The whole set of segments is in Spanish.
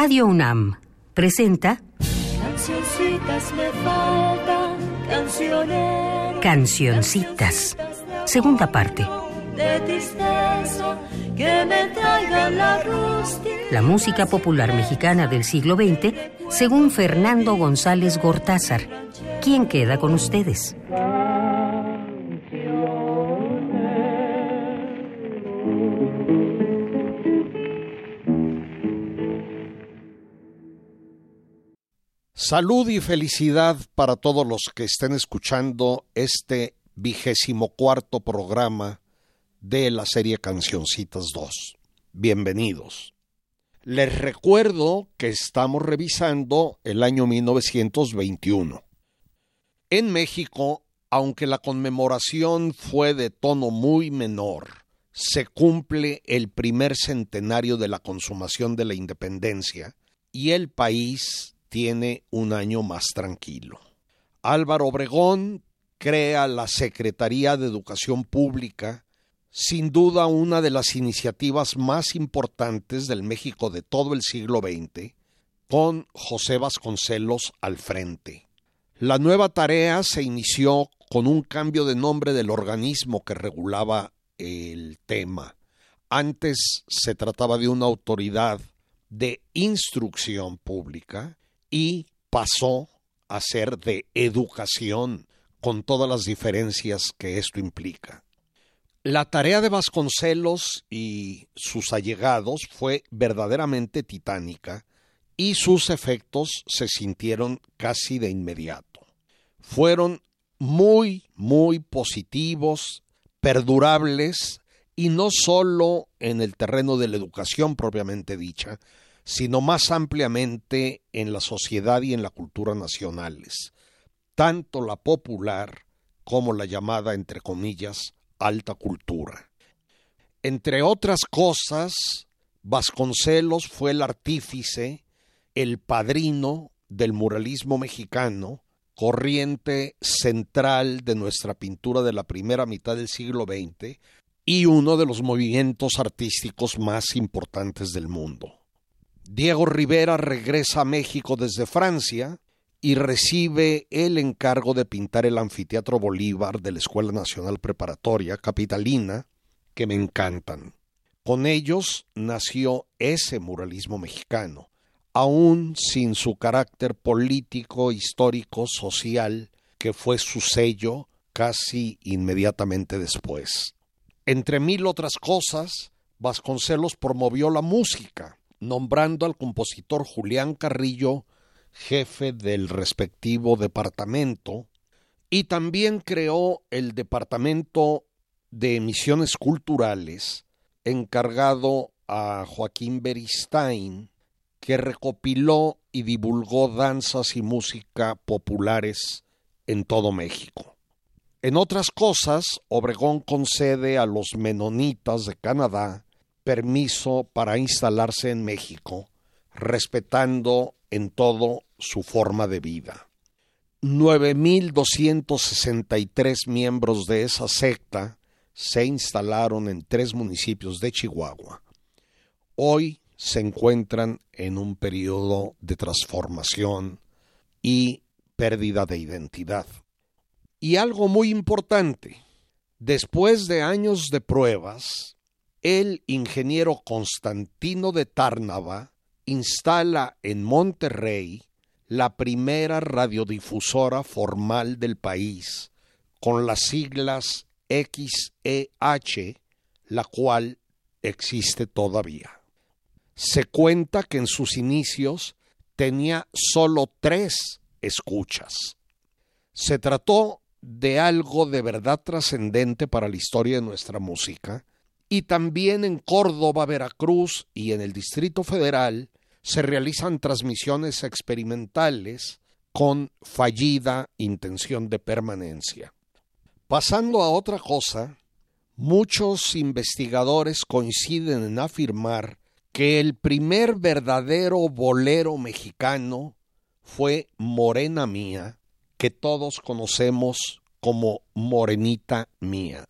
Radio UNAM presenta Cancioncitas, me faltan cancioneros. Cancioncitas, segunda parte. De tristeza que me traiga la rústica. La música popular mexicana del siglo XX, según Fernando González Gortázar. ¿Quién queda con ustedes? Salud y felicidad para todos los que estén escuchando este 24º programa de la serie Cancioncitas 2. Bienvenidos. Les recuerdo que estamos revisando el año 1921. En México, aunque la conmemoración fue de tono muy menor, se cumple el primer centenario de la consumación de la independencia y el país tiene un año más tranquilo. Álvaro Obregón crea la Secretaría de Educación Pública, sin duda una de las iniciativas más importantes del México de todo el siglo XX, con José Vasconcelos al frente. La nueva tarea se inició con un cambio de nombre del organismo que regulaba el tema. Antes se trataba de una autoridad de instrucción pública y pasó a ser de educación, con todas las diferencias que esto implica. La tarea de Vasconcelos y sus allegados fue verdaderamente titánica y sus efectos se sintieron casi de inmediato. Fueron muy positivos, perdurables, y no solo en el terreno de la educación propiamente dicha, sino más ampliamente en la sociedad y en la cultura nacionales, tanto la popular como la llamada, entre comillas, alta cultura. Entre otras cosas, Vasconcelos fue el artífice, el padrino del muralismo mexicano, corriente central de nuestra pintura de la primera mitad del siglo XX y uno de los movimientos artísticos más importantes del mundo. Diego Rivera regresa a México desde Francia y recibe el encargo de pintar el anfiteatro Bolívar de la Escuela Nacional Preparatoria Capitalina, que me encantan. Con ellos nació ese muralismo mexicano, aún sin su carácter político, histórico, social, que fue su sello casi inmediatamente después. Entre mil otras cosas, Vasconcelos promovió la música, nombrando al compositor Julián Carrillo jefe del respectivo departamento, y también creó el Departamento de Emisiones Culturales, encargado a Joaquín Beristáin, que recopiló y divulgó danzas y música populares en todo México. En otras cosas, Obregón concede a los menonitas de Canadá permiso para instalarse en México, respetando en todo su forma de vida. 9,263 miembros de esa secta se instalaron en 3 municipios de Chihuahua. Hoy se encuentran en un periodo de transformación y pérdida de identidad. Y algo muy importante, después de años de pruebas, el ingeniero Constantino de Tárnava instala en Monterrey la primera radiodifusora formal del país, con las siglas XEH, la cual existe todavía. Se cuenta que en sus inicios tenía solo 3 escuchas. Se trató de algo de verdad trascendente para la historia de nuestra música, y también en Córdoba, Veracruz y en el Distrito Federal se realizan transmisiones experimentales con fallida intención de permanencia. Pasando a otra cosa, muchos investigadores coinciden en afirmar que el primer verdadero bolero mexicano fue Morena Mía, que todos conocemos como Morenita Mía.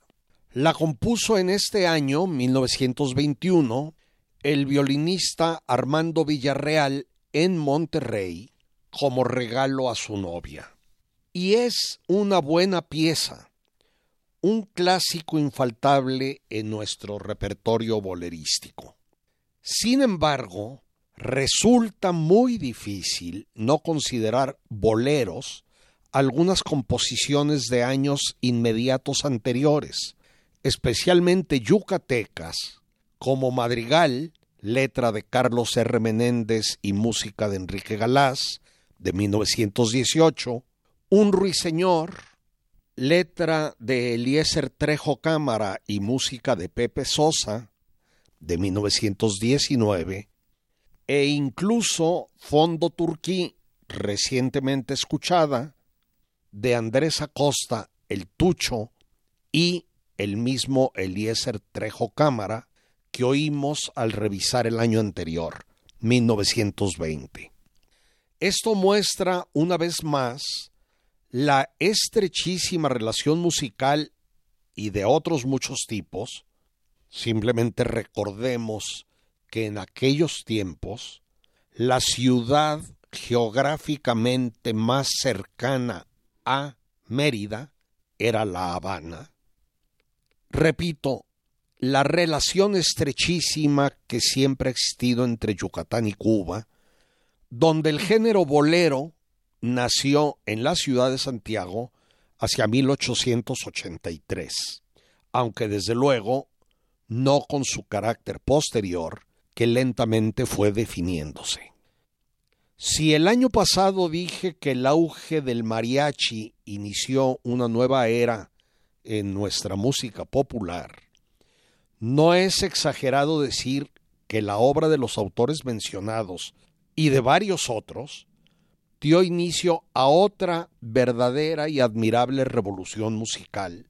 La compuso en este año, 1921, el violinista Armando Villarreal en Monterrey como regalo a su novia. Y es una buena pieza, un clásico infaltable en nuestro repertorio bolerístico. Sin embargo, resulta muy difícil no considerar boleros algunas composiciones de años inmediatos anteriores, especialmente yucatecas, como Madrigal, letra de Carlos R. Menéndez y música de Enrique Galaz, de 1918, Un ruiseñor, letra de Eliezer Trejo Cámara y música de Pepe Sosa, de 1919, e incluso Fondo Turquí, recientemente escuchada, de Andrés Acosta, El Tucho, y el mismo Eliezer Trejo Cámara, que oímos al revisar el año anterior, 1920. Esto muestra una vez más la estrechísima relación musical y de otros muchos tipos. Simplemente recordemos que en aquellos tiempos la ciudad geográficamente más cercana a Mérida era La Habana. Repito, la relación estrechísima que siempre ha existido entre Yucatán y Cuba, donde el género bolero nació en la ciudad de Santiago hacia 1883, aunque desde luego no con su carácter posterior que lentamente fue definiéndose. Si el año pasado dije que el auge del mariachi inició una nueva era en nuestra música popular, no es exagerado decir que la obra de los autores mencionados y de varios otros dio inicio a otra verdadera y admirable revolución musical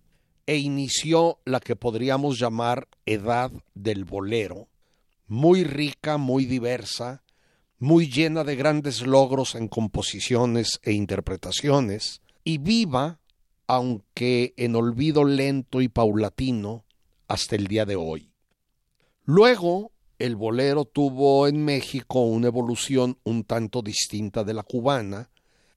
e inició la que podríamos llamar Edad del Bolero, muy rica, muy diversa, muy llena de grandes logros en composiciones e interpretaciones y viva, aunque en olvido lento y paulatino, hasta el día de hoy. Luego, el bolero tuvo en México una evolución un tanto distinta de la cubana,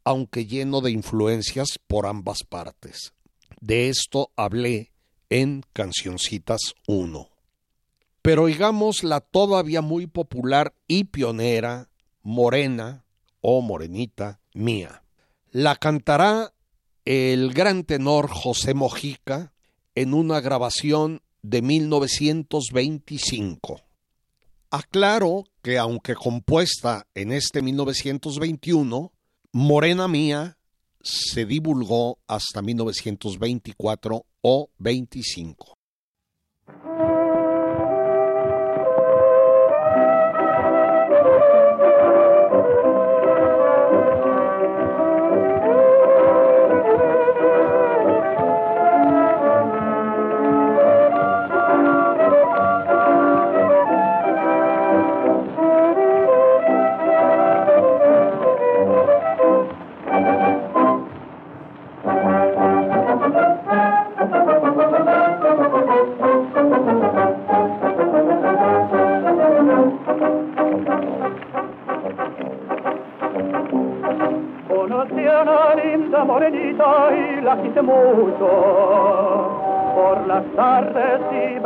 aunque lleno de influencias por ambas partes. De esto hablé en Cancioncitas 1. Pero oigamos la todavía muy popular y pionera Morena o Morenita Mía. La cantará el gran tenor José Mojica en una grabación de 1925. Aclaro que aunque compuesta en este 1921, Morena Mía se divulgó hasta 1924 o 25.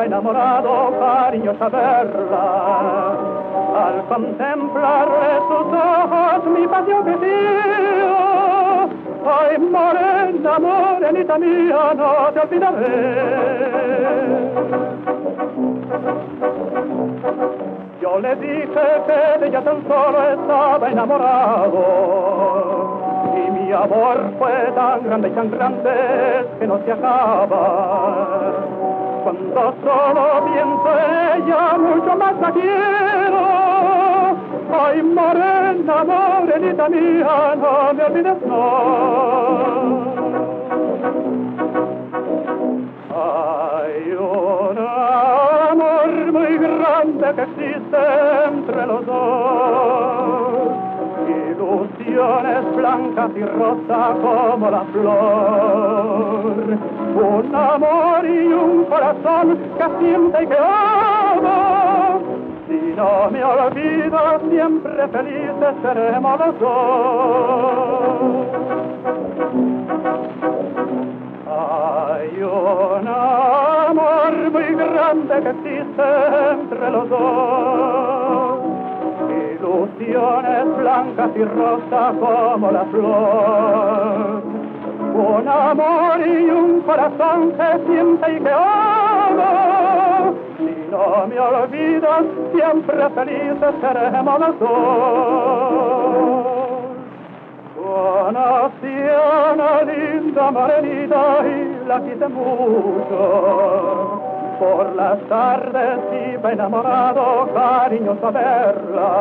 Enamorado, cariñosa verla, al contemplarle sus ojos, mi pasión vivió. Ay, morena, morenita mía, no te olvidaré. Yo le dije que de ella tan solo estaba enamorado, y mi amor fue tan grande, que no se acaba. Cuando solo pienso en ella, mucho más la quiero. Ay, morena, morenita mía, no me olvides, no. Hay un amor muy grande que existe entre los dos. Ilusiones blancas y rosas como la flor. Un amor y un corazón que siente y que ama. Si no me olvidas, siempre felices seremos los dos. Hay un amor muy grande que existe entre los dos, ilusiones blancas y rosas como la flor, un amor y un corazón que siente y que ama. Si no me olvidas, siempre felices seremos los dos. Conocí a una linda morenita y la quise mucho. Por las tardes iba enamorado, cariñoso a verla.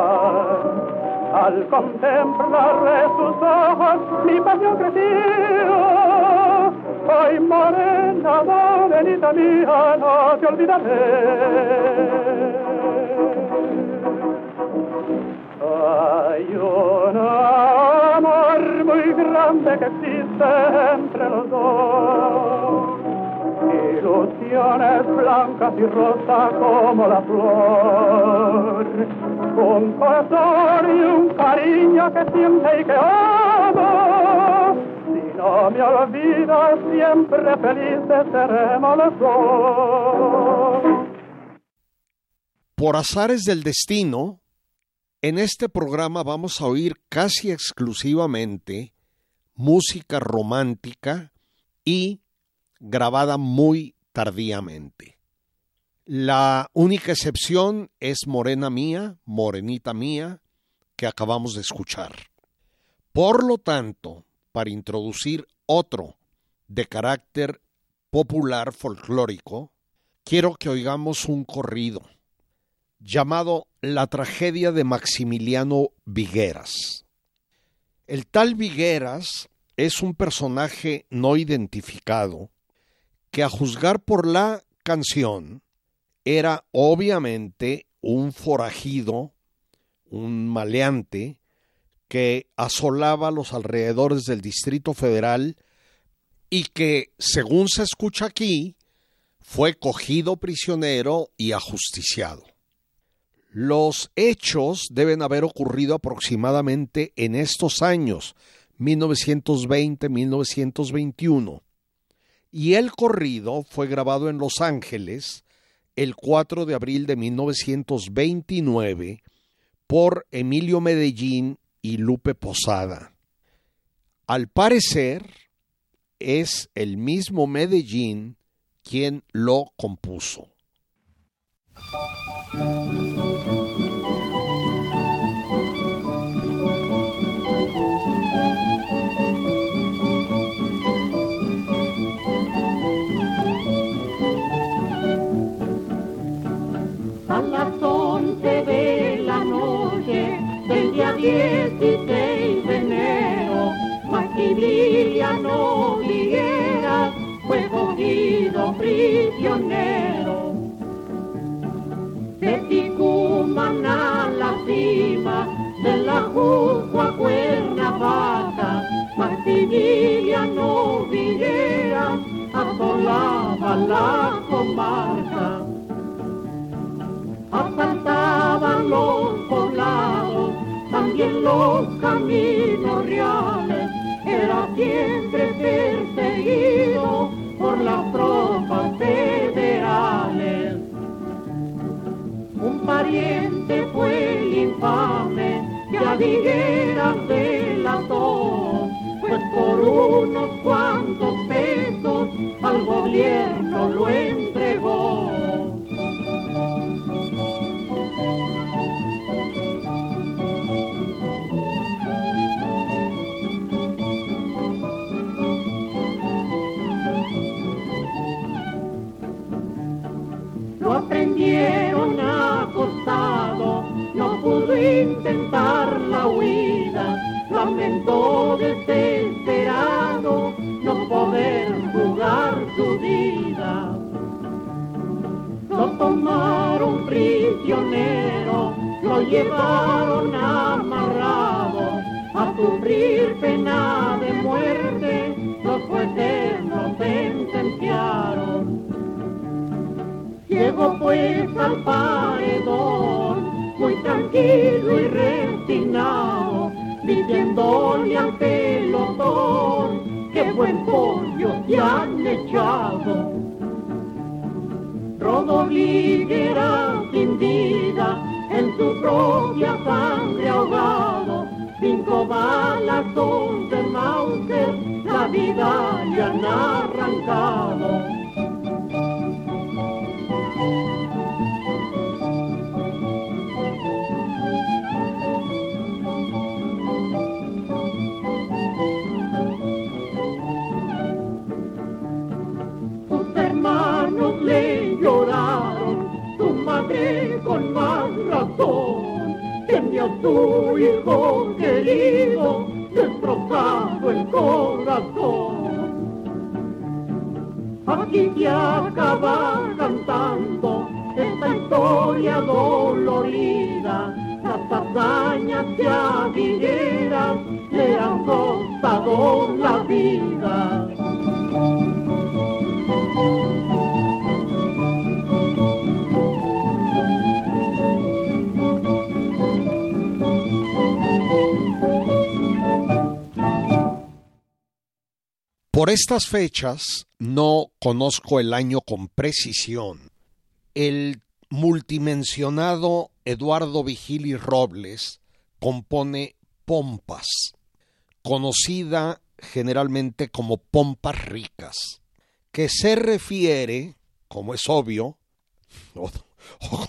Al contemplarle sus ojos, mi pasión creció. Ay, morena, morenita mía, no te olvidaré. Hay un amor muy grande que existe entre los dos, ilusiones blancas y rosas como la flor, un corazón y un cariño que siente y que ama. Si no me olvidas, siempre felices seremos los dos. Por azares del destino, en este programa vamos a oír casi exclusivamente música romántica y grabada muy tardíamente. La única excepción es Morena Mía, Morenita Mía, que acabamos de escuchar. Por lo tanto, para introducir otro de carácter popular folclórico, quiero que oigamos un corrido llamado La tragedia de Maximiliano Vigueras. El tal Vigueras es un personaje no identificado que, a juzgar por la canción, era obviamente un forajido, un maleante que asolaba los alrededores del Distrito Federal y que, según se escucha aquí, fue cogido prisionero y ajusticiado. Los hechos deben haber ocurrido aproximadamente en estos años, 1920-1921, y el corrido fue grabado en Los Ángeles el 4 de abril de 1929 por Emilio Medellín y Lupe Posada. Al parecer, es el mismo Medellín quien lo compuso. A las 11 de la noche del día 16 de enero, Maximiliano Vigueras fue cogido prisionero. De Ticuman a la cima, de la Junco a Cuernavaca, Maximiliano Vigueras asolaba la comarca. Asaltaban los poblados, también los caminos reales, era siempre perseguido por las tropas federales. Un pariente fue el infame que a Vigueras delató, pues por unos cuantos pesos al gobierno lo entregó. Prendieron acostado, no pudo intentar la huida, lamentó desesperado no poder jugar su vida. Lo tomaron prisionero, lo llevaron amarrado, a sufrir pena de muerte, los jueces lo sentenciaron. Llegó pues al paredón, muy tranquilo y refinado, diciéndole al pelotón que buen pollo te han echado. Rodoliguera era tindida, en su propia sangre ahogado, 5 balas son de Mauser, la vida le han arrancado. Con más razón tenía tu hijo querido destrozado el corazón. Aquí se acaba cantando esta historia dolorida, las hazañas guerrilleras le han costado la vida. Por estas fechas, no conozco el año con precisión, el multimencionado Eduardo Vigil y Robles compone pompas, conocida generalmente como pompas ricas, que se refiere, como es obvio, o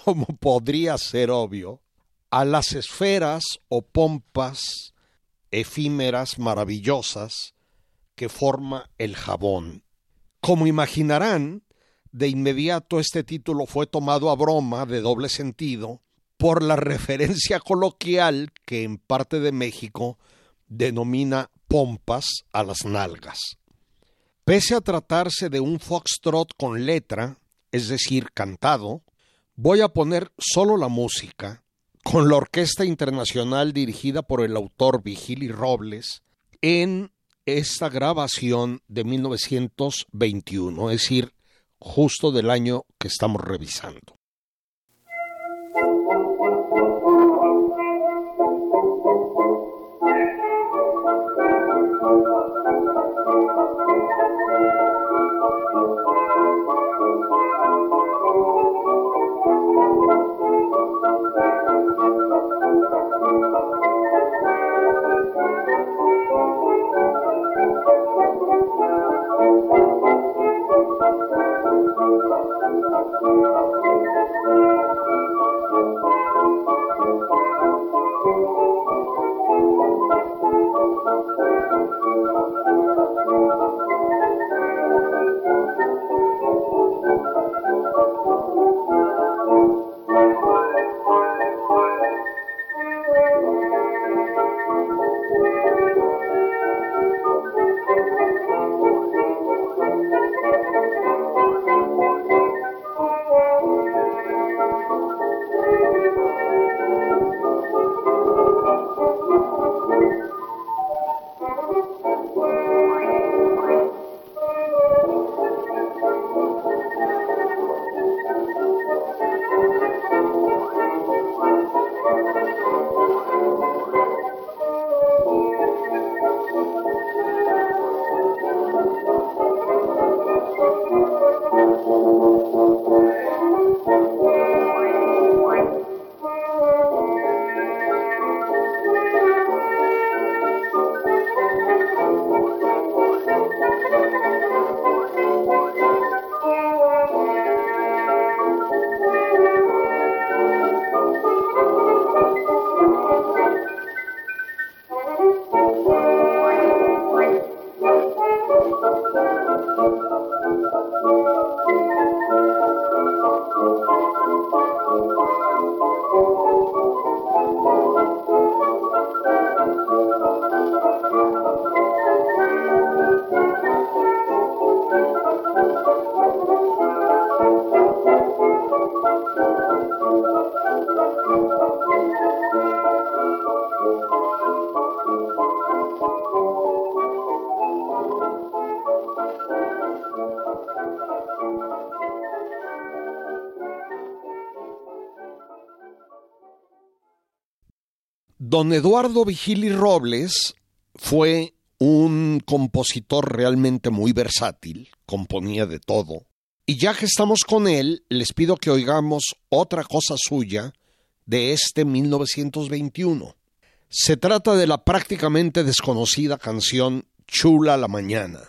como podría ser obvio, a las esferas o pompas efímeras maravillosas que forma el jabón. Como imaginarán, de inmediato este título fue tomado a broma de doble sentido por la referencia coloquial que en parte de México denomina pompas a las nalgas. Pese a tratarse de un foxtrot con letra, es decir, cantado, voy a poner solo la música, con la Orquesta Internacional dirigida por el autor Vigil y Robles, en esta grabación de 1921, es decir, justo del año que estamos revisando. Thank you. Don Eduardo Vigil y Robles fue un compositor realmente muy versátil, componía de todo. Y ya que estamos con él, les pido que oigamos otra cosa suya de este 1921. Se trata de la prácticamente desconocida canción Chula la Mañana.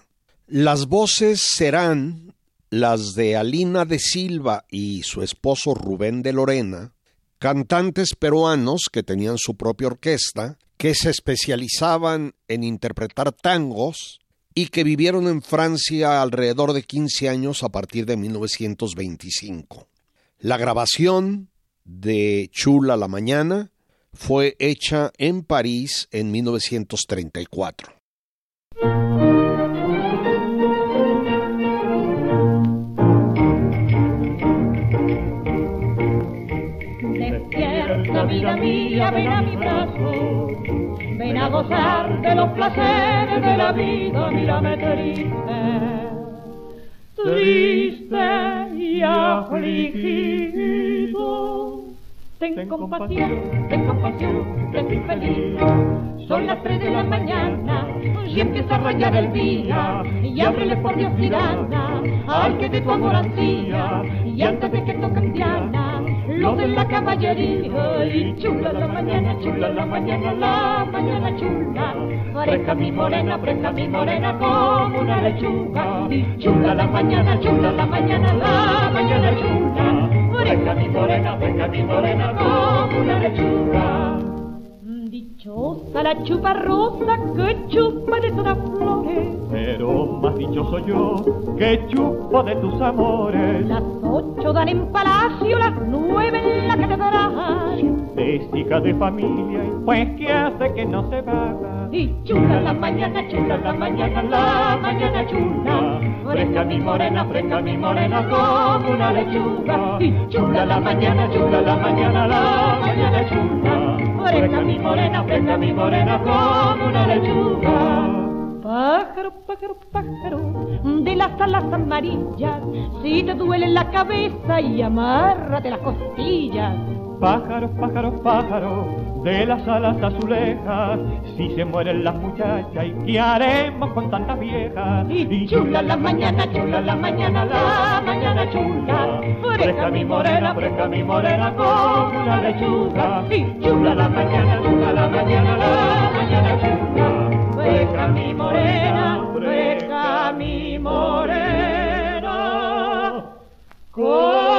Las voces serán las de Alina de Silva y su esposo Rubén de Lorena, cantantes peruanos que tenían su propia orquesta, que se especializaban en interpretar tangos y que vivieron en Francia alrededor de 15 años a partir de 1925. La grabación de Chula la Mañana fue hecha en París en 1934. Vida mía, ven a mi brazo, ven a gozar de los placeres de la vida, mírame triste, triste y afligido. Ten compasión, ten compasión, te estoy feliz. Son las 3 de la mañana y empieza a rayar el día. Y ábrele por Dios, tirana, al que de tu amor ansía. Y antes de que toquen diana, los de la caballería. Y chula la mañana chula. Fresca mi morena como una lechuga. Y chula la mañana chula. Venga mi morena como una lechuga. Dichosa la chupa rosa que chupa de todas flores, pero más dichoso yo que chupo de tus amores. Las 8 dan en palacio, las 9 en la catedral. Es hija de familia, pues que hace que no se vaga. Y chula la mañana chula. Fresca mi morena como una lechuga. Y chula la mañana chula. Fresca mi morena como una lechuga. Pájaro, de las alas amarillas, si te duele la cabeza y amárrate las costillas. Pájaro, de las alas azulejas, si se mueren las muchachas, ¿y qué haremos con tantas viejas? Y chula la mañana chula. Fresca mi morena como una lechuga. Y chula la mañana chula. Fresca mi morena, como una lechuga.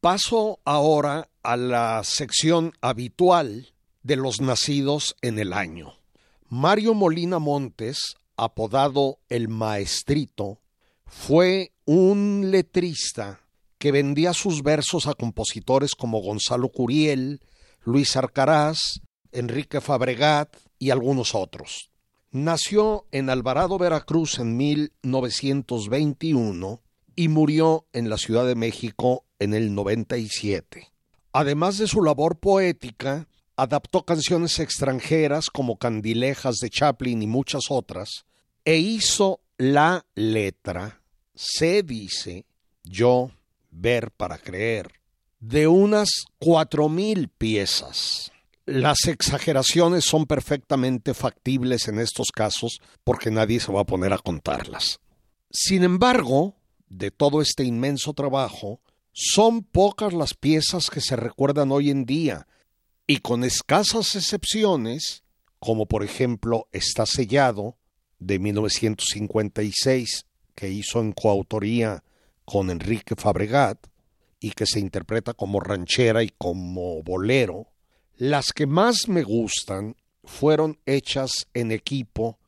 Paso ahora a la sección habitual de los nacidos en el año. Mario Molina Montes, apodado El Maestrito, fue un letrista que vendía sus versos a compositores como Gonzalo Curiel, Luis Arcaraz, Enrique Fabregat y algunos otros. Nació en Alvarado, Veracruz en 1921 y murió en la Ciudad de México en el 97. Además de su labor poética, adaptó canciones extranjeras como Candilejas de Chaplin y muchas otras, e hizo la letra, se dice, yo ver para creer, de unas 4,000 piezas. Las exageraciones son perfectamente factibles en estos casos porque nadie se va a poner a contarlas. Sin embargo, de todo este inmenso trabajo, son pocas las piezas que se recuerdan hoy en día, y con escasas excepciones, como por ejemplo Está Sellado, de 1956, que hizo en coautoría con Enrique Fabregat, y que se interpreta como ranchera y como bolero, las que más me gustan fueron hechas en equipo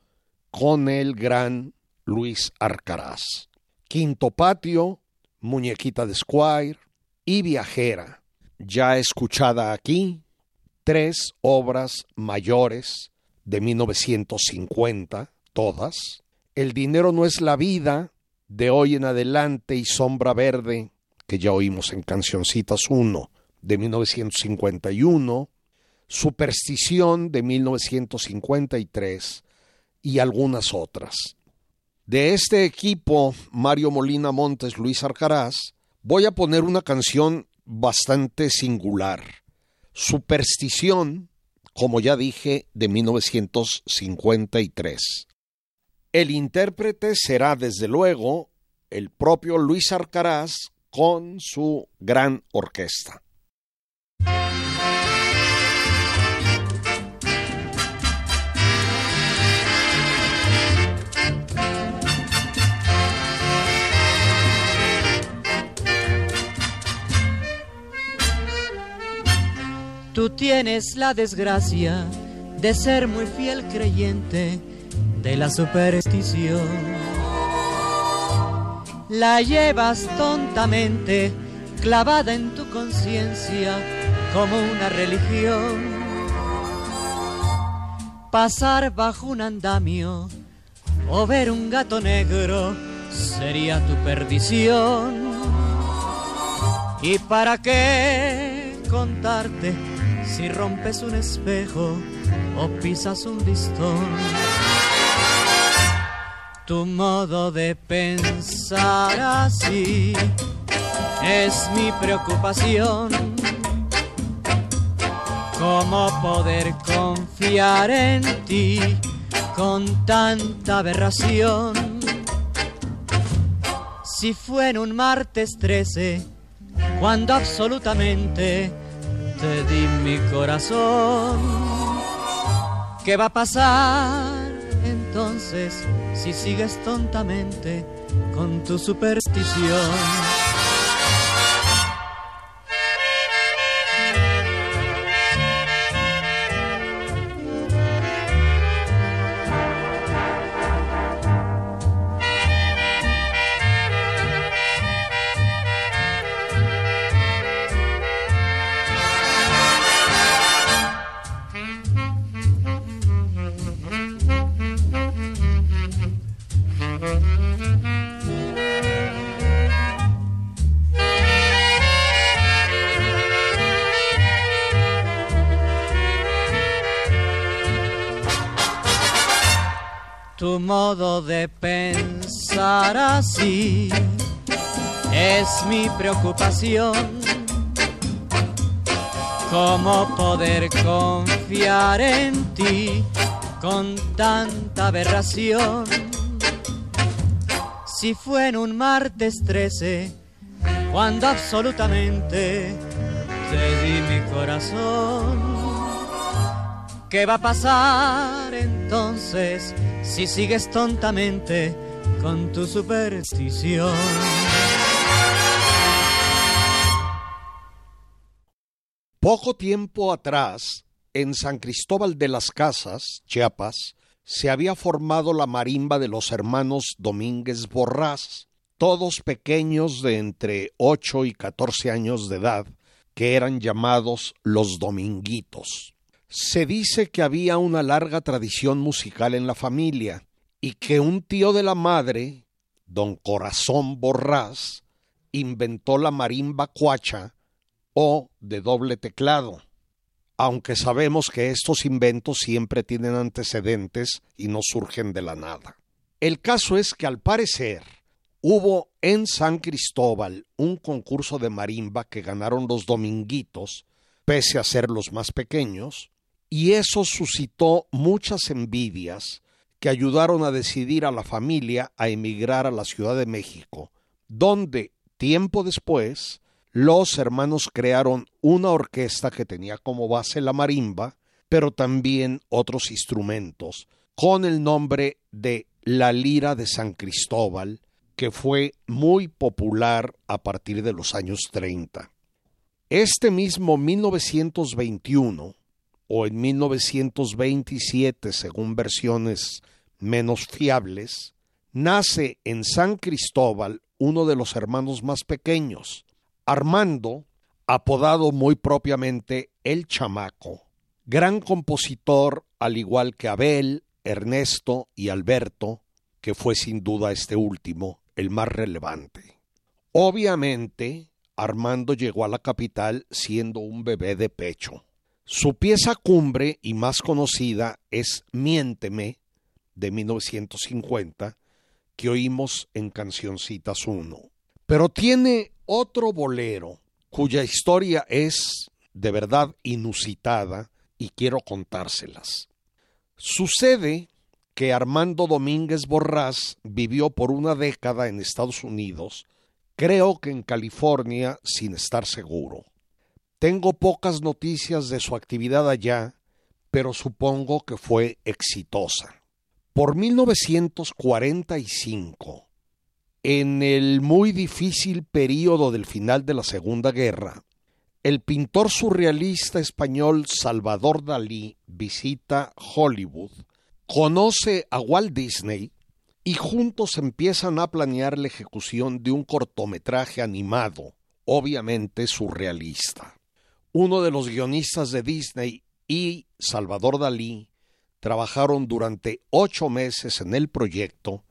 con el gran Luis Arcaraz. Quinto Patio, Muñequita de Squire y Viajera, ya escuchada aquí, 3 obras mayores de 1950, todas. El dinero no es la vida, de hoy en adelante, y Sombra Verde, que ya oímos en Cancioncitas 1, de 1951, Superstición de 1953 y algunas otras. De este equipo, Mario Molina Montes, Luis Arcaraz, voy a poner una canción bastante singular. Superstición, como ya dije, de 1953. El intérprete será, desde luego, el propio Luis Arcaraz con su gran orquesta. Tú tienes la desgracia de ser muy fiel creyente de la superstición. La llevas tontamente clavada en tu conciencia como una religión. Pasar bajo un andamio o ver un gato negro sería tu perdición. ¿Y para qué contarte? Si rompes un espejo o pisas un listón, tu modo de pensar así es mi preocupación. ¿Cómo poder confiar en ti con tanta aberración? Si fue en un martes 13 cuando absolutamente te di mi corazón. ¿Qué va a pasar entonces si sigues tontamente con tu superstición? Tu modo de pensar así es mi preocupación. ¿Cómo poder confiar en ti con tanta aberración? Si fue en un martes 13 cuando absolutamente te di mi corazón. ¿Qué va a pasar entonces si sigues tontamente con tu superstición? Poco tiempo atrás, en San Cristóbal de las Casas, Chiapas, se había formado la marimba de los hermanos Domínguez Borrás, todos pequeños de entre 8 y 14 años de edad, que eran llamados los Dominguitos. Se dice que había una larga tradición musical en la familia y que un tío de la madre, don Corazón Borrás, inventó la marimba cuacha o de doble teclado, aunque sabemos que estos inventos siempre tienen antecedentes y no surgen de la nada. El caso es que al parecer hubo en San Cristóbal un concurso de marimba que ganaron los Dominguitos, pese a ser los más pequeños, y eso suscitó muchas envidias que ayudaron a decidir a la familia a emigrar a la Ciudad de México, donde, tiempo después, los hermanos crearon una orquesta que tenía como base la marimba, pero también otros instrumentos, con el nombre de La Lira de San Cristóbal, que fue muy popular a partir de los años 30. Este mismo 1921, o en 1927, según versiones menos fiables, nace en San Cristóbal uno de los hermanos más pequeños, Armando, apodado muy propiamente El Chamaco, gran compositor al igual que Abel, Ernesto y Alberto, que fue sin duda este último el más relevante. Obviamente, Armando llegó a la capital siendo un bebé de pecho. Su pieza cumbre y más conocida es Miénteme, de 1950, que oímos en Cancioncitas 1. Pero tiene otro bolero cuya historia es de verdad inusitada y quiero contárselas. Sucede que Armando Domínguez Borrás vivió por una década en Estados Unidos, creo que en California, sin estar seguro. Tengo pocas noticias de su actividad allá, pero supongo que fue exitosa. Por 1945, en el muy difícil período del final de la Segunda Guerra, el pintor surrealista español Salvador Dalí visita Hollywood, conoce a Walt Disney y juntos empiezan a planear la ejecución de un cortometraje animado, obviamente surrealista. Uno de los guionistas de Disney y Salvador Dalí trabajaron durante 8 meses en el proyecto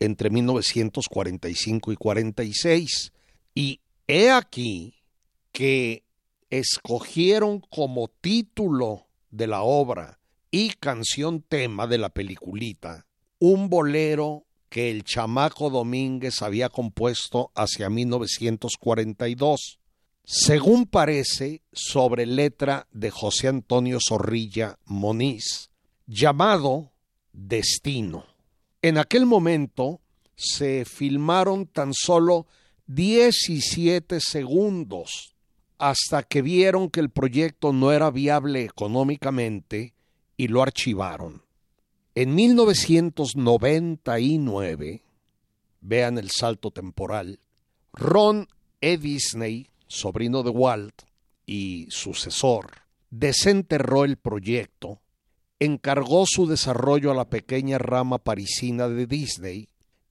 entre 1945 y 46, y he aquí que escogieron como título de la obra y canción tema de la peliculita un bolero que el chamaco Domínguez había compuesto hacia 1942, según parece sobre letra de José Antonio Zorrilla Moniz, llamado Destino. En aquel momento se filmaron tan solo 17 segundos hasta que vieron que el proyecto no era viable económicamente y lo archivaron. En 1999, vean el salto temporal, Ron E. Disney, sobrino de Walt y sucesor, desenterró el proyecto, encargó su desarrollo a la pequeña rama parisina de Disney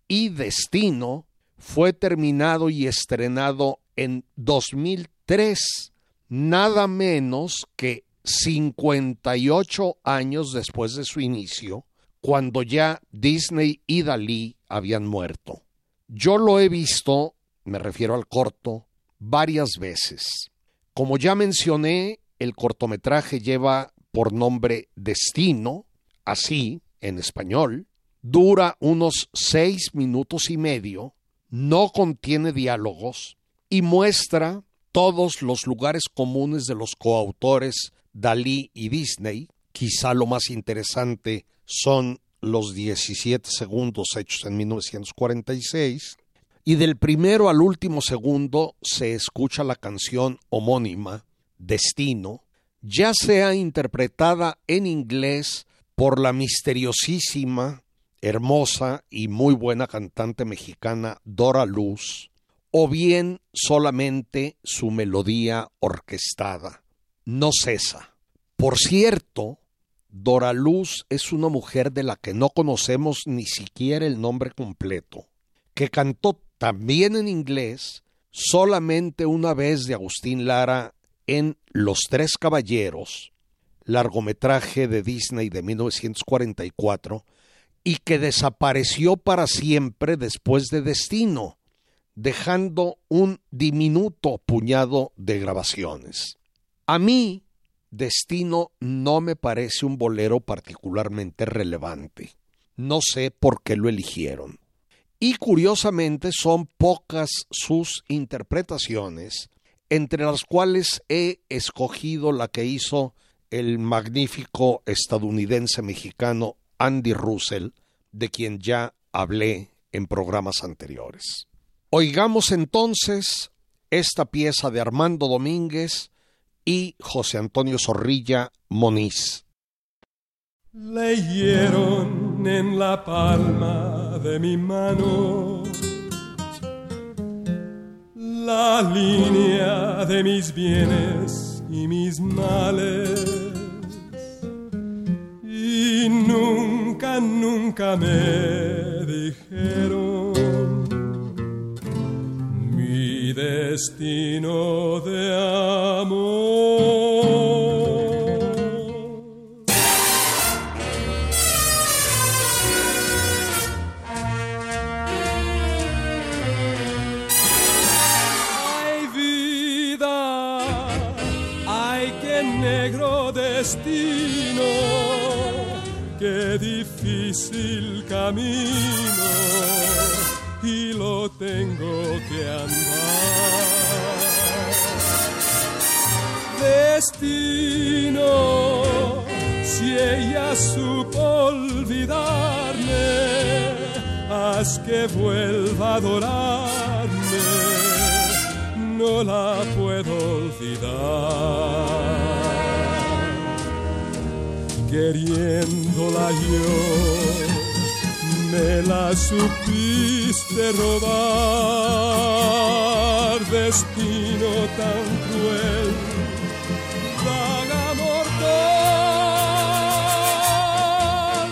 y Destino fue terminado y estrenado en 2003, nada menos que 58 años después de su inicio, cuando ya Disney y Dalí habían muerto. Yo lo he visto, me refiero al corto, varias veces. Como ya mencioné, el cortometraje lleva por nombre Destino, así, en español, dura unos 6 minutos y medio, no contiene diálogos y muestra todos los lugares comunes de los coautores Dalí y Disney. Quizá lo más interesante son los 17 segundos hechos en 1946, y del primero al último segundo se escucha la canción homónima, Destino, ya sea interpretada en inglés por la misteriosísima, hermosa y muy buena cantante mexicana Dora Luz, o bien solamente su melodía orquestada. No cesa. Por cierto, Dora Luz es una mujer de la que no conocemos ni siquiera el nombre completo, que cantó también en inglés solamente una vez de Agustín Lara en Los Tres Caballeros, largometraje de Disney de 1944, y que desapareció para siempre después de Destino, dejando un diminuto puñado de grabaciones. A mí, Destino no me parece un bolero particularmente relevante. No sé por qué lo eligieron. Y curiosamente son pocas sus interpretaciones, entre las cuales he escogido la que hizo el magnífico estadounidense-mexicano Andy Russell, de quien ya hablé en programas anteriores. Oigamos entonces esta pieza de Armando Domínguez y José Antonio Zorrilla Moniz. Leyeron en la palma de mi mano la línea de mis bienes y mis males, y nunca, nunca me dijeron mi destino de amor. I destino, qué difícil camino, y lo tengo que andar. Destino, si ella supo olvidarme, haz que vuelva a adorarme, no la puedo olvidar. Queriéndola yo, me la supiste robar, destino tan cruel, daga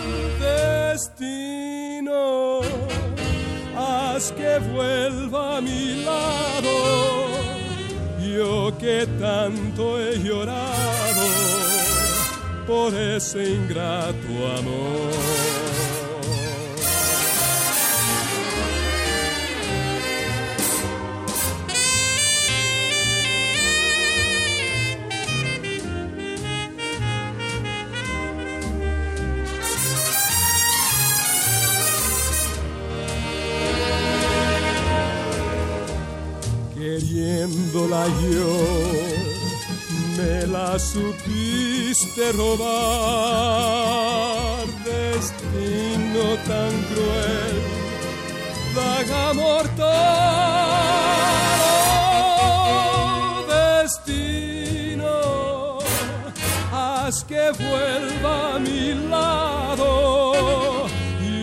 mortal. Destino, haz que vuelva a mi lado, yo que tanto he llorado por ese ingrato amor. Queriéndola yo, me la supiste robar, destino tan cruel, daga mortal. Destino, haz que vuelva a mi lado,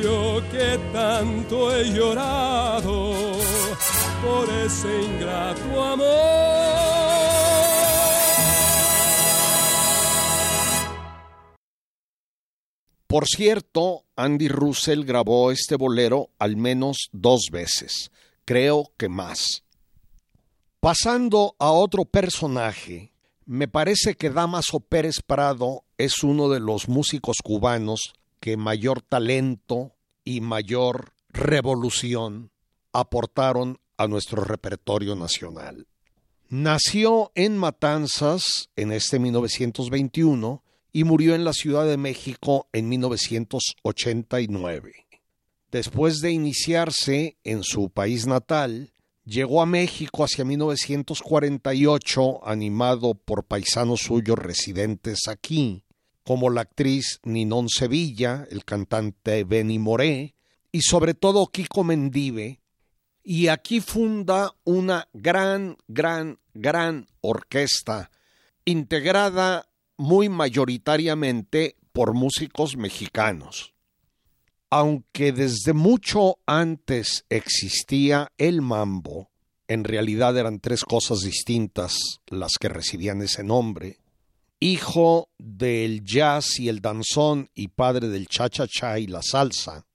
yo que tanto he llorado por ese ingrato amor. Por cierto, Andy Russell grabó este bolero al menos 2 veces, creo que más. Pasando a otro personaje, me parece que Damaso Pérez Prado es uno de los músicos cubanos que mayor talento y mayor revolución aportaron a nuestro repertorio nacional. Nació en Matanzas en 1921 y murió en la Ciudad de México en 1989. Después de iniciarse en su país natal, llegó a México hacia 1948, animado por paisanos suyos residentes aquí, como la actriz Ninón Sevilla, el cantante Benny Moré y sobre todo Kiko Mendive, y aquí funda una gran orquesta, integrada muy mayoritariamente por músicos mexicanos. Aunque desde mucho antes existía el mambo, en realidad eran 3 cosas distintas las que recibían ese nombre, hijo del jazz y el danzón y padre del cha-cha-cha y la salsa,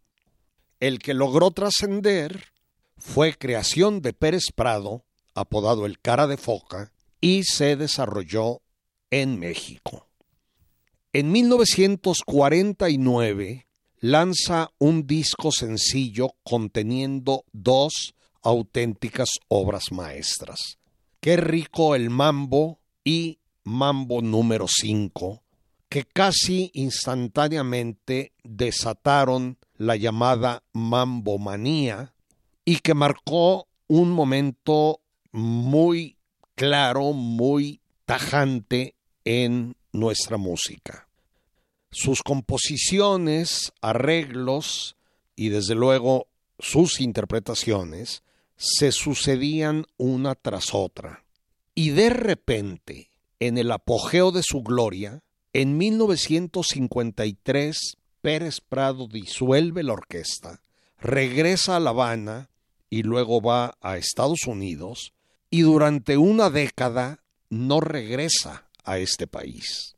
el que logró trascender fue creación de Pérez Prado, apodado el Cara de Foca, y se desarrolló en México. En 1949 lanza un disco sencillo conteniendo 2 auténticas obras maestras: Qué rico el mambo y Mambo número 5, que casi instantáneamente desataron la llamada mambomanía, y que marcó un momento muy claro, muy tajante en nuestra música. Sus composiciones, arreglos y desde luego sus interpretaciones se sucedían una tras otra. Y de repente, en el apogeo de su gloria, en 1953, Pérez Prado disuelve la orquesta, regresa a La Habana, y luego va a Estados Unidos, y durante una década no regresa a este país.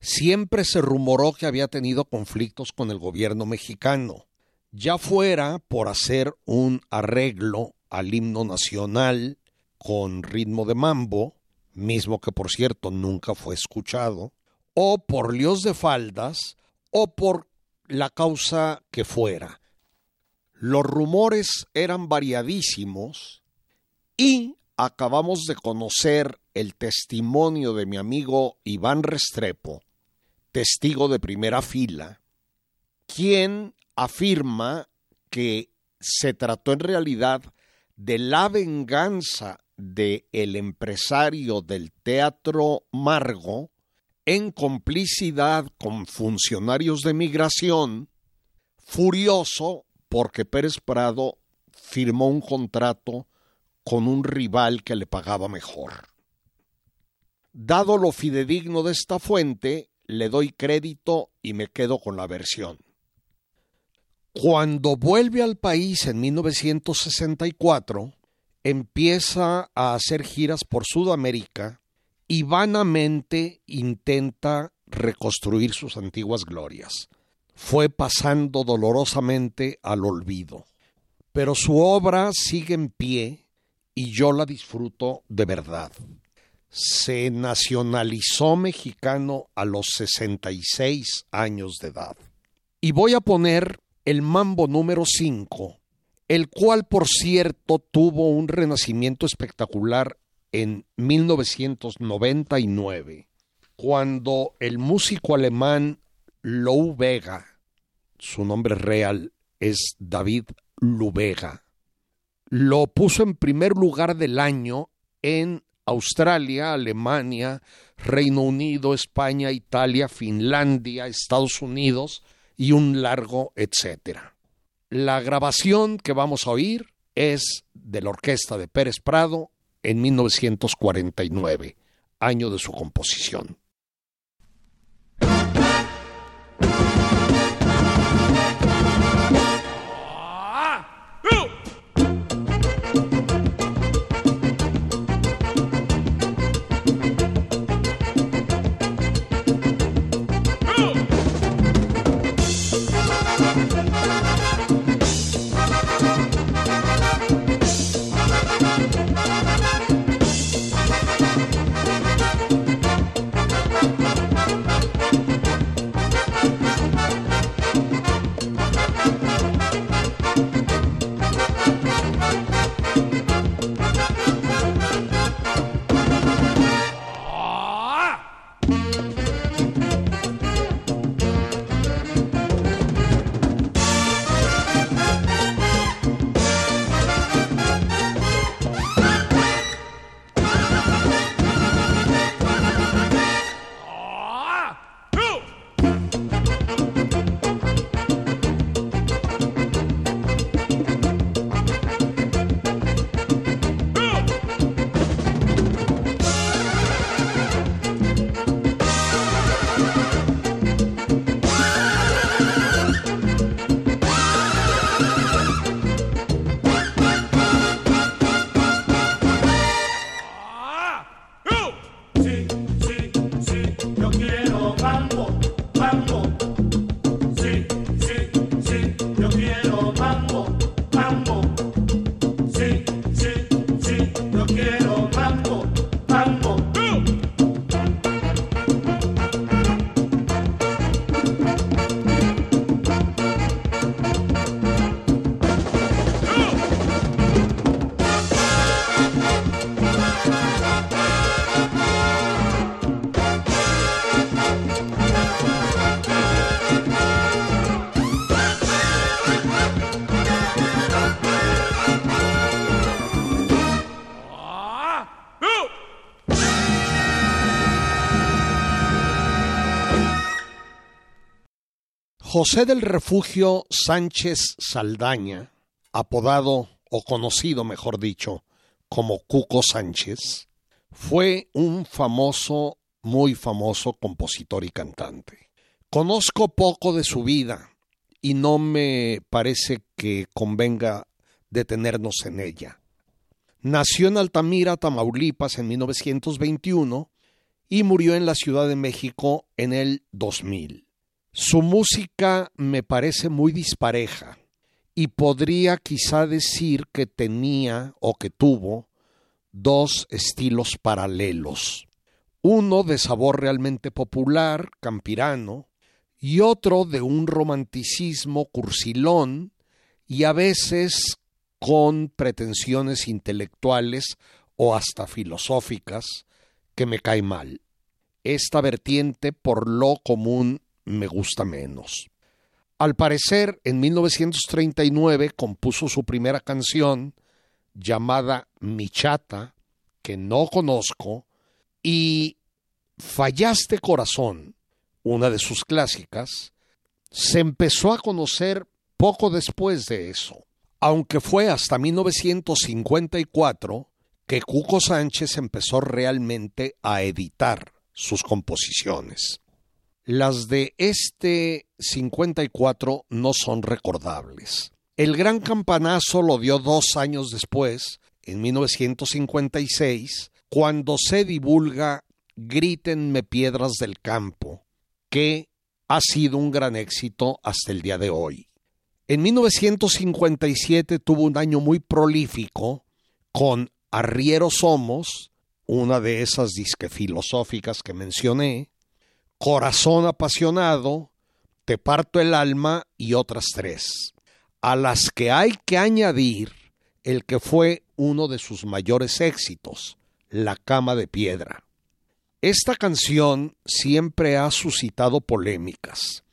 Siempre se rumoró que había tenido conflictos con el gobierno mexicano, ya fuera por hacer un arreglo al himno nacional con ritmo de mambo, mismo que por cierto nunca fue escuchado, o por líos de faldas, o por la causa que fuera. Los rumores eran variadísimos y acabamos de conocer el testimonio de mi amigo Iván Restrepo, testigo de primera fila, quien afirma que se trató en realidad de la venganza del empresario del Teatro Margo en complicidad con funcionarios de migración, furioso porque Pérez Prado firmó un contrato con un rival que le pagaba mejor. Dado lo fidedigno de esta fuente, le doy crédito y me quedo con la versión. Cuando vuelve al país en 1964, empieza a hacer giras por Sudamérica y vanamente intenta reconstruir sus antiguas glorias. Fue pasando dolorosamente al olvido, pero su obra sigue en pie y yo la disfruto de verdad. Se nacionalizó mexicano a los 66 años de edad. Y voy a poner el mambo número 5, el cual, por cierto, tuvo un renacimiento espectacular en 1999, cuando el músico alemán Lou Bega, su nombre real es David Lubega, lo puso en primer lugar del año en Australia, Alemania, Reino Unido, España, Italia, Finlandia, Estados Unidos y un largo etcétera. La grabación que vamos a oír es de la orquesta de Pérez Prado en 1949, año de su composición. José del Refugio Sánchez Saldaña, apodado o conocido, mejor dicho, como Cuco Sánchez, fue un famoso, muy famoso compositor y cantante. Conozco poco de su vida y no me parece que convenga detenernos en ella. Nació en Altamira, Tamaulipas, en 1921 y murió en la Ciudad de México en el 2000. Su música me parece muy dispareja y podría quizá decir que tenía o que tuvo dos estilos paralelos. Uno de sabor realmente popular, campirano, y otro de un romanticismo cursilón y a veces con pretensiones intelectuales o hasta filosóficas que me cae mal. esta vertiente por lo común me gusta menos. Al parecer, en 1939 compuso su primera canción, llamada Mi Chata, que no conozco, y Fallaste Corazón, una de sus clásicas, se empezó a conocer poco después de eso, aunque fue hasta 1954 que Cuco Sánchez empezó realmente a editar sus composiciones. Las de este 54 no son recordables. El gran campanazo lo dio 2 años después, en 1956, cuando se divulga Grítenme piedras del campo, que ha sido un gran éxito hasta el día de hoy. En 1957 tuvo un año muy prolífico con Arrieros Somos, una de esas disquefilosóficas que mencioné, Corazón Apasionado, Te Parto el Alma y otras 3, a las que hay que añadir el que fue uno de sus mayores éxitos, La Cama de Piedra. Esta canción siempre ha suscitado polémicas.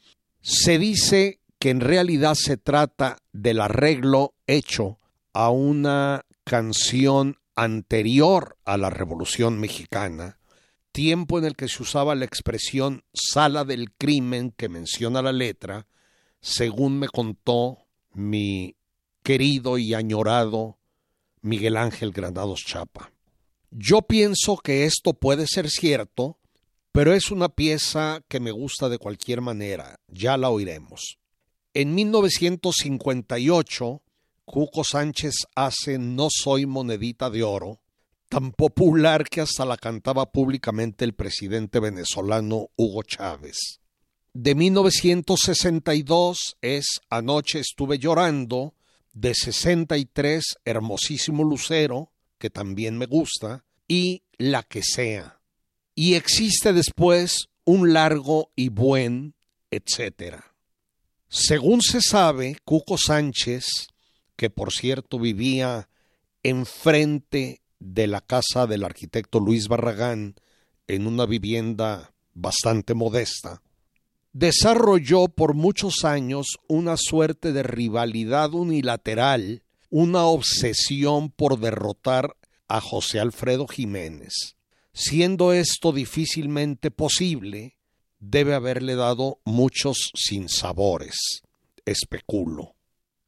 Se dice que en realidad se trata del arreglo hecho a una canción anterior a la Revolución Mexicana, tiempo en el que se usaba la expresión sala del crimen que menciona la letra, según me contó mi querido y añorado Miguel Ángel Granados Chapa. Yo pienso que esto puede ser cierto, pero es una pieza que me gusta de cualquier manera, ya la oiremos. En 1958, Cuco Sánchez hace No soy monedita de oro, tan popular que hasta la cantaba públicamente el presidente venezolano Hugo Chávez. De 1962 es Anoche estuve llorando, de 63 Hermosísimo Lucero, que también me gusta, y La que sea. Y existe después un largo y buen, etcétera. Según se sabe, Cuco Sánchez, que por cierto vivía enfrente de la casa del arquitecto Luis Barragán, en una vivienda bastante modesta, desarrolló por muchos años una suerte de rivalidad unilateral, una obsesión por derrotar a José Alfredo Jiménez. Siendo esto difícilmente posible, debe haberle dado muchos sinsabores, especulo.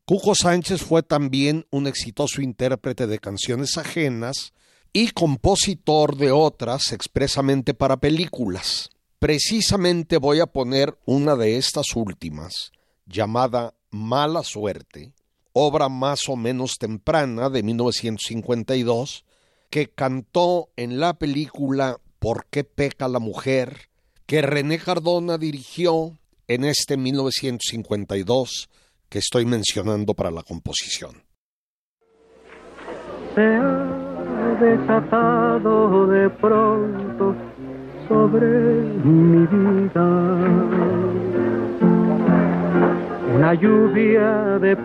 Cuco Sánchez fue también un exitoso intérprete de canciones ajenas y compositor de otras expresamente para películas. Precisamente voy a poner una de estas últimas, llamada Mala Suerte, obra más o menos temprana de 1952, que cantó en la película ¿Por qué peca la mujer?, que René Cardona dirigió en este 1952 que estoy mencionando para la composición. Se ha desatado de pronto sobre mi vida una lluvia de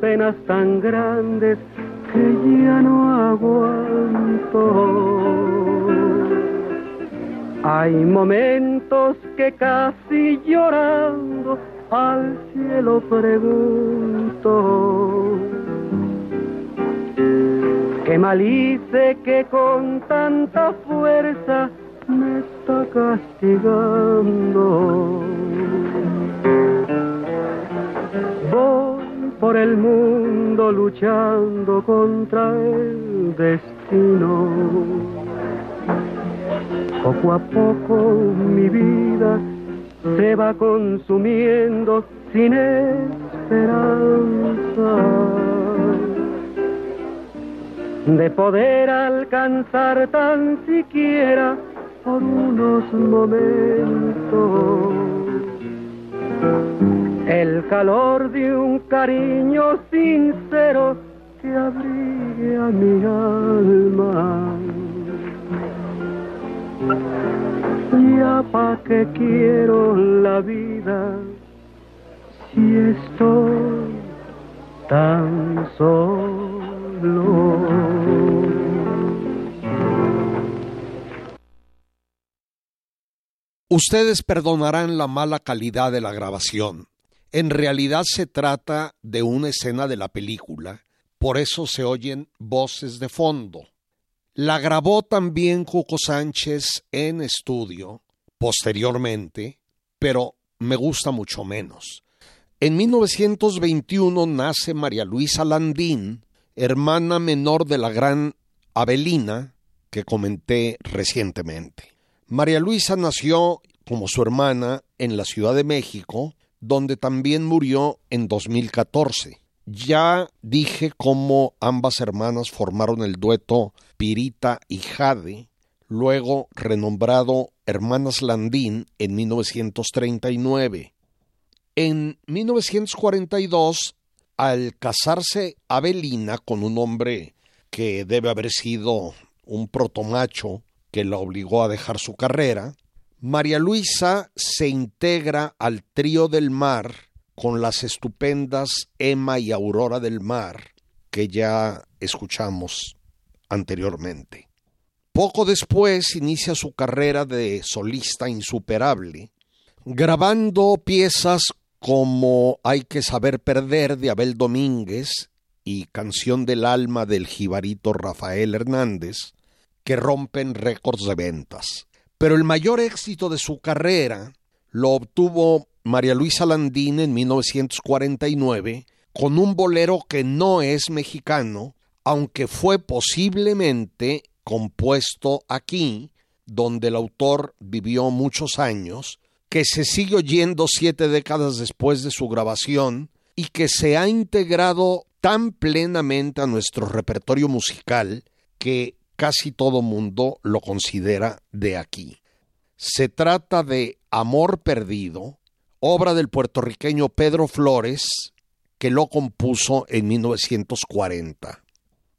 penas tan grandes que ya no aguanto. Hay momentos que casi llorando al cielo pregunto, qué mal hice que con tanta fuerza me está castigando. Voy por el mundo luchando contra el destino. Poco a poco mi vida se va consumiendo sin esperanza de poder alcanzar tan siquiera por unos momentos el calor de un cariño sincero que abrigue a mi alma. Ya pa' que quiero la vida si estoy tan solo. Ustedes perdonarán la mala calidad de la grabación. En realidad se trata de una escena de la película, por eso se oyen voces de fondo. La grabó también Cuco Sánchez en estudio, posteriormente, pero me gusta mucho menos. En 1921 nace María Luisa Landín, hermana menor de la gran Abelina, que comenté recientemente. María Luisa nació, como su hermana, en la Ciudad de México, donde también murió en 2014. Ya dije cómo ambas hermanas formaron el dueto Pirita y Jade, luego renombrado Hermanas Landín en 1939. En 1942, al casarse Abelina con un hombre que debe haber sido un protomacho que la obligó a dejar su carrera, María Luisa se integra al Trío del Mar con las estupendas Emma y Aurora del Mar, que ya escuchamos anteriormente. Poco después inicia su carrera de solista insuperable, grabando piezas como Hay que saber perder de Abel Domínguez y Canción del alma del jibarito Rafael Hernández, que rompen récords de ventas. Pero el mayor éxito de su carrera lo obtuvo María Luisa Landín en 1949 con un bolero que no es mexicano, aunque fue posiblemente compuesto aquí, donde el autor vivió muchos años, que se sigue oyendo 7 décadas después de su grabación y que se ha integrado tan plenamente a nuestro repertorio musical que casi todo mundo lo considera de aquí. Se trata de Amor perdido, obra del puertorriqueño Pedro Flores, que lo compuso en 1940.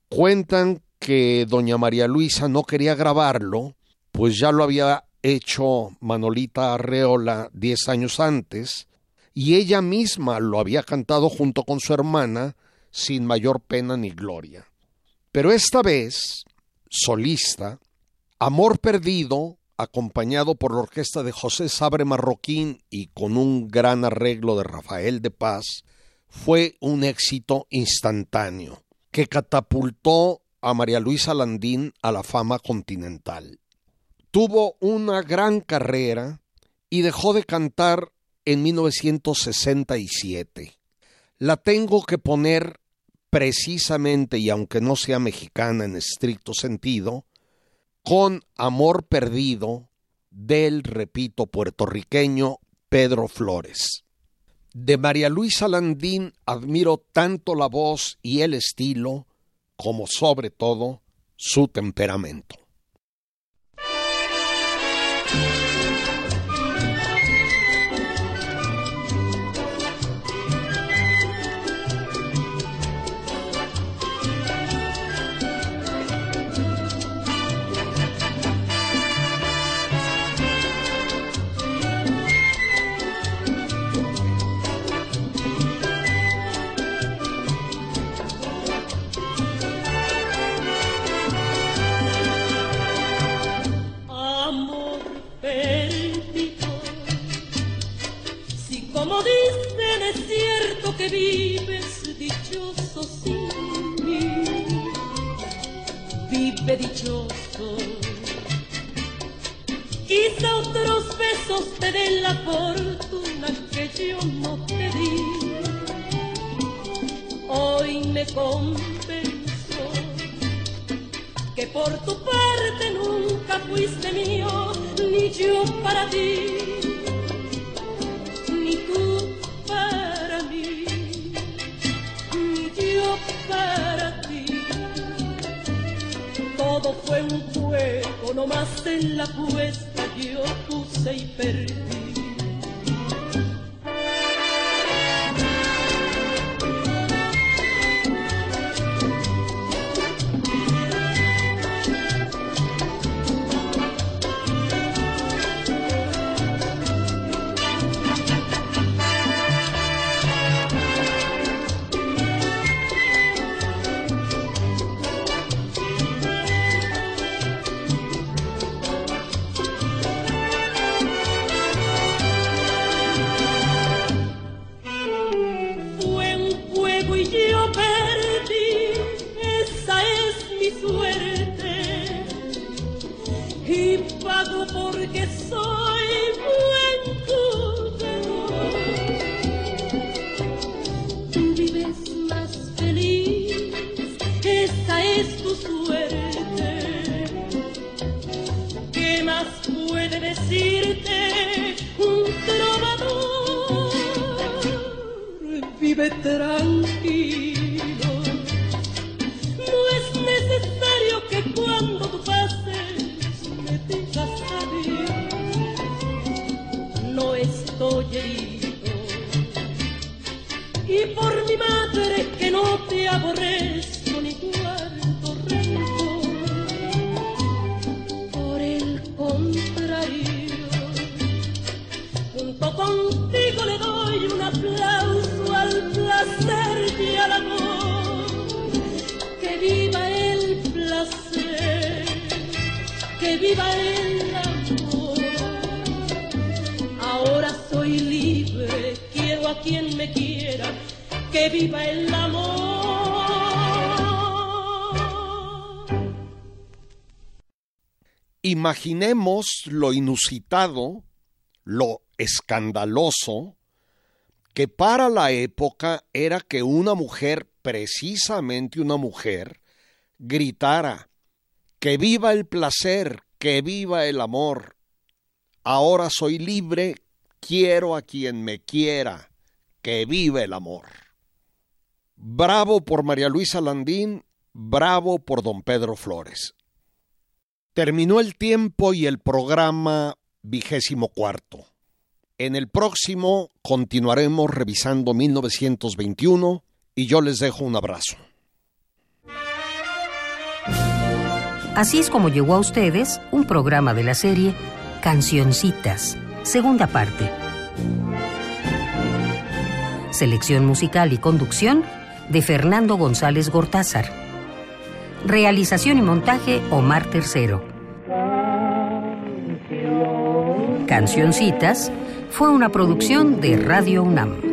Cuentan que doña María Luisa no quería grabarlo, pues ya lo había hecho Manolita Arreola 10 años antes, y ella misma lo había cantado junto con su hermana sin mayor pena ni gloria. Pero esta vez, solista, Amor perdido, acompañado por la orquesta de José Sabre Marroquín y con un gran arreglo de Rafael de Paz, fue un éxito instantáneo que catapultó a María Luisa Landín a la fama continental. Tuvo una gran carrera y dejó de cantar en 1967. La tengo que poner precisamente, y aunque no sea mexicana en estricto sentido, con Amor perdido del, repito, puertorriqueño Pedro Flores. De María Luisa Landín admiro tanto la voz y el estilo, como sobre todo su temperamento. Que vives dichoso sin mí, vive dichoso. Quizá otros besos te den la fortuna que yo no te di. Hoy me convenzo que por tu parte nunca fuiste mío, ni yo para ti, ni tú para mí. Para ti todo fue un juego, nomás en la apuesta yo puse y perdí. vive tranquilo. No es necesario que cuando tú pases me digas adiós. No estoy herido y por mi madre que no te aborrezco ni guardo rencor. Por el contrario, junto contigo le doy un aplauso al placer y al amor. Que viva el placer, que viva el amor. Ahora soy libre, quiero a quien me quiera. Que viva el amor. Imaginemos lo inusitado, lo escandaloso, que para la época era que una mujer, precisamente una mujer, gritara: ¡que viva el placer, que viva el amor! Ahora soy libre, quiero a quien me quiera, que viva el amor. Bravo por María Luisa Landín, bravo por don Pedro Flores. Terminó el tiempo y el programa 24. En el próximo continuaremos revisando 1921 y yo les dejo un abrazo. Así es como llegó a ustedes un programa de la serie Cancioncitas, segunda parte. Selección musical y conducción de Fernando González Gortázar. Realización y montaje Omar Tercero. Cancioncitas fue una producción de Radio UNAM.